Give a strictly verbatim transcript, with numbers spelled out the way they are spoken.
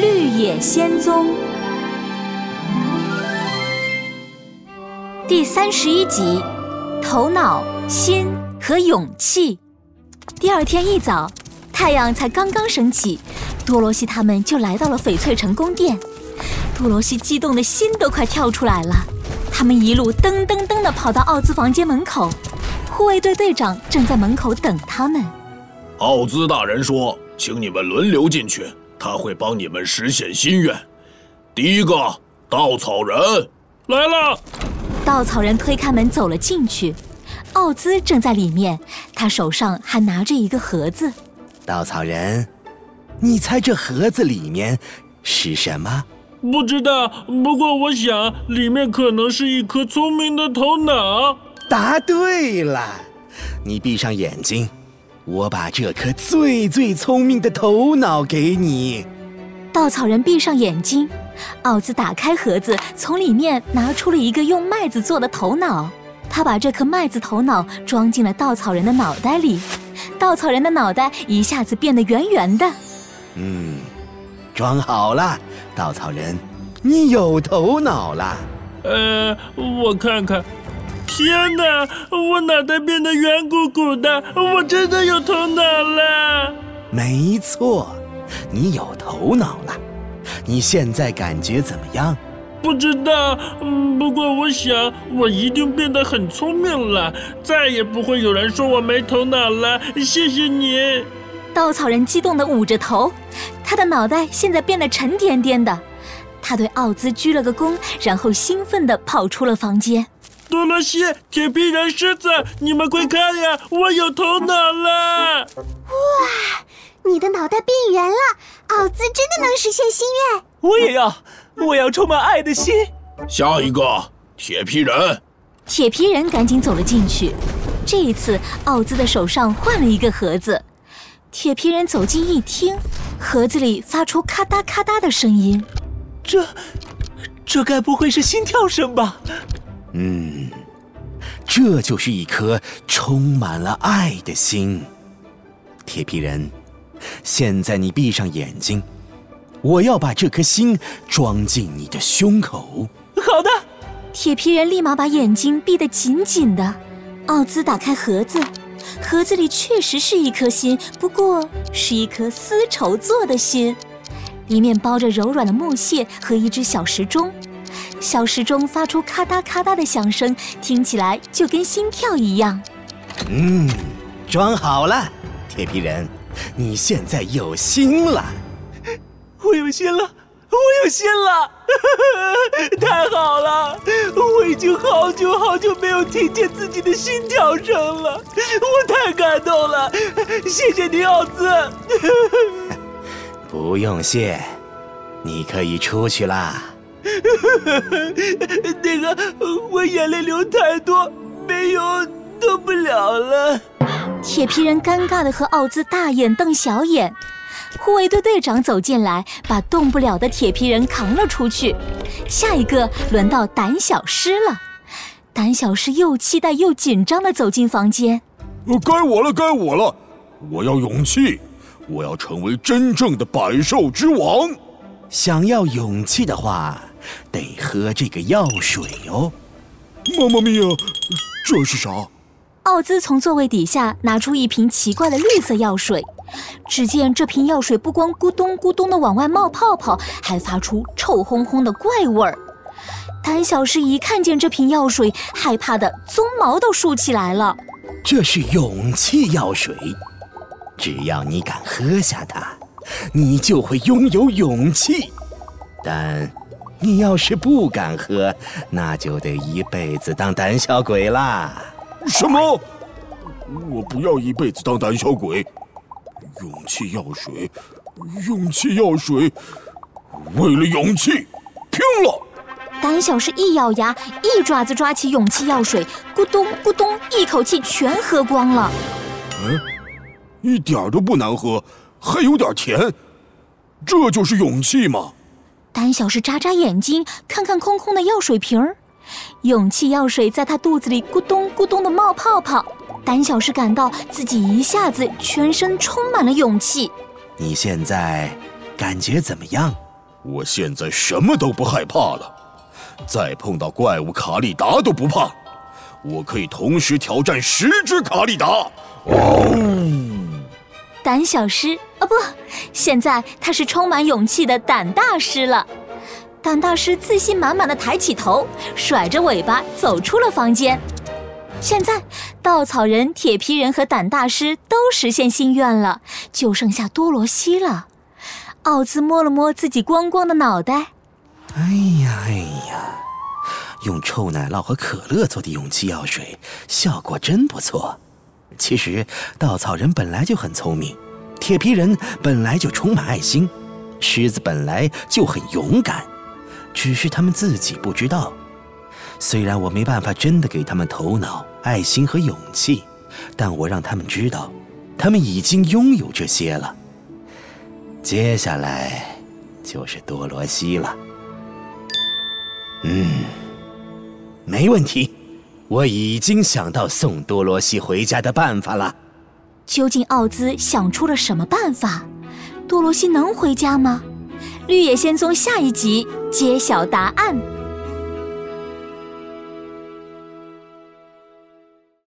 绿野仙踪第三十一集，头脑、心和勇气。第二天一早，太阳才刚刚升起，多罗西他们就来到了翡翠城宫殿。多罗西激动的心都快跳出来了。他们一路噔噔噔地跑到奥兹房间门口，护卫队队长正在门口等他们。奥兹大人说，请你们轮流进去，他会帮你们实现心愿。第一个，稻草人来了。稻草人推开门走了进去，奥兹正在里面，他手上还拿着一个盒子。稻草人，你猜这盒子里面是什么？不知道，不过我想里面可能是一颗聪明的头脑。答对了，你闭上眼睛，我把这颗最最聪明的头脑给你。稻草人闭上眼睛，奥兹打开盒子，从里面拿出了一个用麦子做的头脑。他把这颗麦子头脑装进了稻草人的脑袋里，稻草人的脑袋一下子变得圆圆的。嗯，装好了，稻草人，你有头脑了。呃，我看看，天哪，我脑袋变得圆鼓鼓的，我真的有头脑了。没错，你有头脑了。你现在感觉怎么样？不知道，嗯，不过我想我一定变得很聪明了，再也不会有人说我没头脑了，谢谢你。稻草人激动地捂着头，他的脑袋现在变得沉甸甸的。他对奥兹鞠了个躬，然后兴奋地跑出了房间。多罗西，铁皮人、狮子，你们快看呀，我有头脑了！哇，你的脑袋变圆了，奥兹真的能实现心愿。我也要，我要充满爱的心。下一个，铁皮人。铁皮人赶紧走了进去。这一次，奥兹的手上换了一个盒子。铁皮人走近一听，盒子里发出咔嗒咔嗒的声音。这，这该不会是心跳声吧？嗯，这就是一颗充满了爱的心。铁皮人，现在你闭上眼睛，我要把这颗心装进你的胸口。好的。铁皮人立马把眼睛闭得紧紧的。奥兹打开盒子，盒子里确实是一颗心，不过是一颗丝绸做的心，里面包着柔软的木屑和一只小时钟。小时钟发出咔嗒咔嗒的响声，听起来就跟心跳一样。嗯，装好了，铁皮人，你现在有心了。我有心了，我有心了，太好了！我已经好久好久没有听见自己的心跳声了，我太感动了，谢谢你，奥兹。不用谢，你可以出去啦。那个，我眼泪流太多，没有动不了了。铁皮人尴尬地和奥兹大眼瞪小眼。护卫队队长走进来，把动不了的铁皮人扛了出去。下一个轮到胆小狮了。胆小狮又期待又紧张地走进房间。该我了，该我了，我要勇气，我要成为真正的百兽之王。想要勇气的话，得喝这个药水哦。妈妈咪呀，这是啥？奥兹从座位底下拿出一瓶奇怪的绿色药水，只见这瓶药水不光咕咚咕咚地往外冒泡泡，还发出臭烘烘的怪味儿。胆小狮一看见这瓶药水，害怕的鬃毛都竖起来了。这是勇气药水，只要你敢喝下它，你就会拥有勇气。但你要是不敢喝，那就得一辈子当胆小鬼啦。什么？我不要一辈子当胆小鬼。勇气药水，勇气药水，为了勇气，拼了！胆小狮一咬牙，一爪子抓起勇气药水，咕咚咕咚，一口气全喝光了。嗯，一点都不难喝，还有点甜，这就是勇气吗？胆小狮眨眨眼睛，看看空空的药水瓶儿。勇气药水在他肚子里咕咚咕咚地冒泡泡，胆小狮感到自己一下子全身充满了勇气。你现在感觉怎么样？我现在什么都不害怕了，再碰到怪物卡利达都不怕。我可以同时挑战十只卡利达。哦，胆小狮啊，不，现在他是充满勇气的胆大狮了。胆大狮自信满满的抬起头，甩着尾巴走出了房间。现在稻草人、铁皮人和胆大师都实现心愿了，就剩下多罗西了。奥兹摸了摸自己光光的脑袋，哎呀哎呀，用臭奶酪和可乐做的勇气药水效果真不错。其实稻草人本来就很聪明，铁皮人本来就充满爱心，狮子本来就很勇敢，只是他们自己不知道。虽然我没办法真的给他们头脑、爱心和勇气，但我让他们知道，他们已经拥有这些了。接下来就是多罗西了。嗯，没问题，我已经想到送多罗西回家的办法了。究竟奥兹想出了什么办法？多罗西能回家吗？绿野仙踪下一集揭晓答案。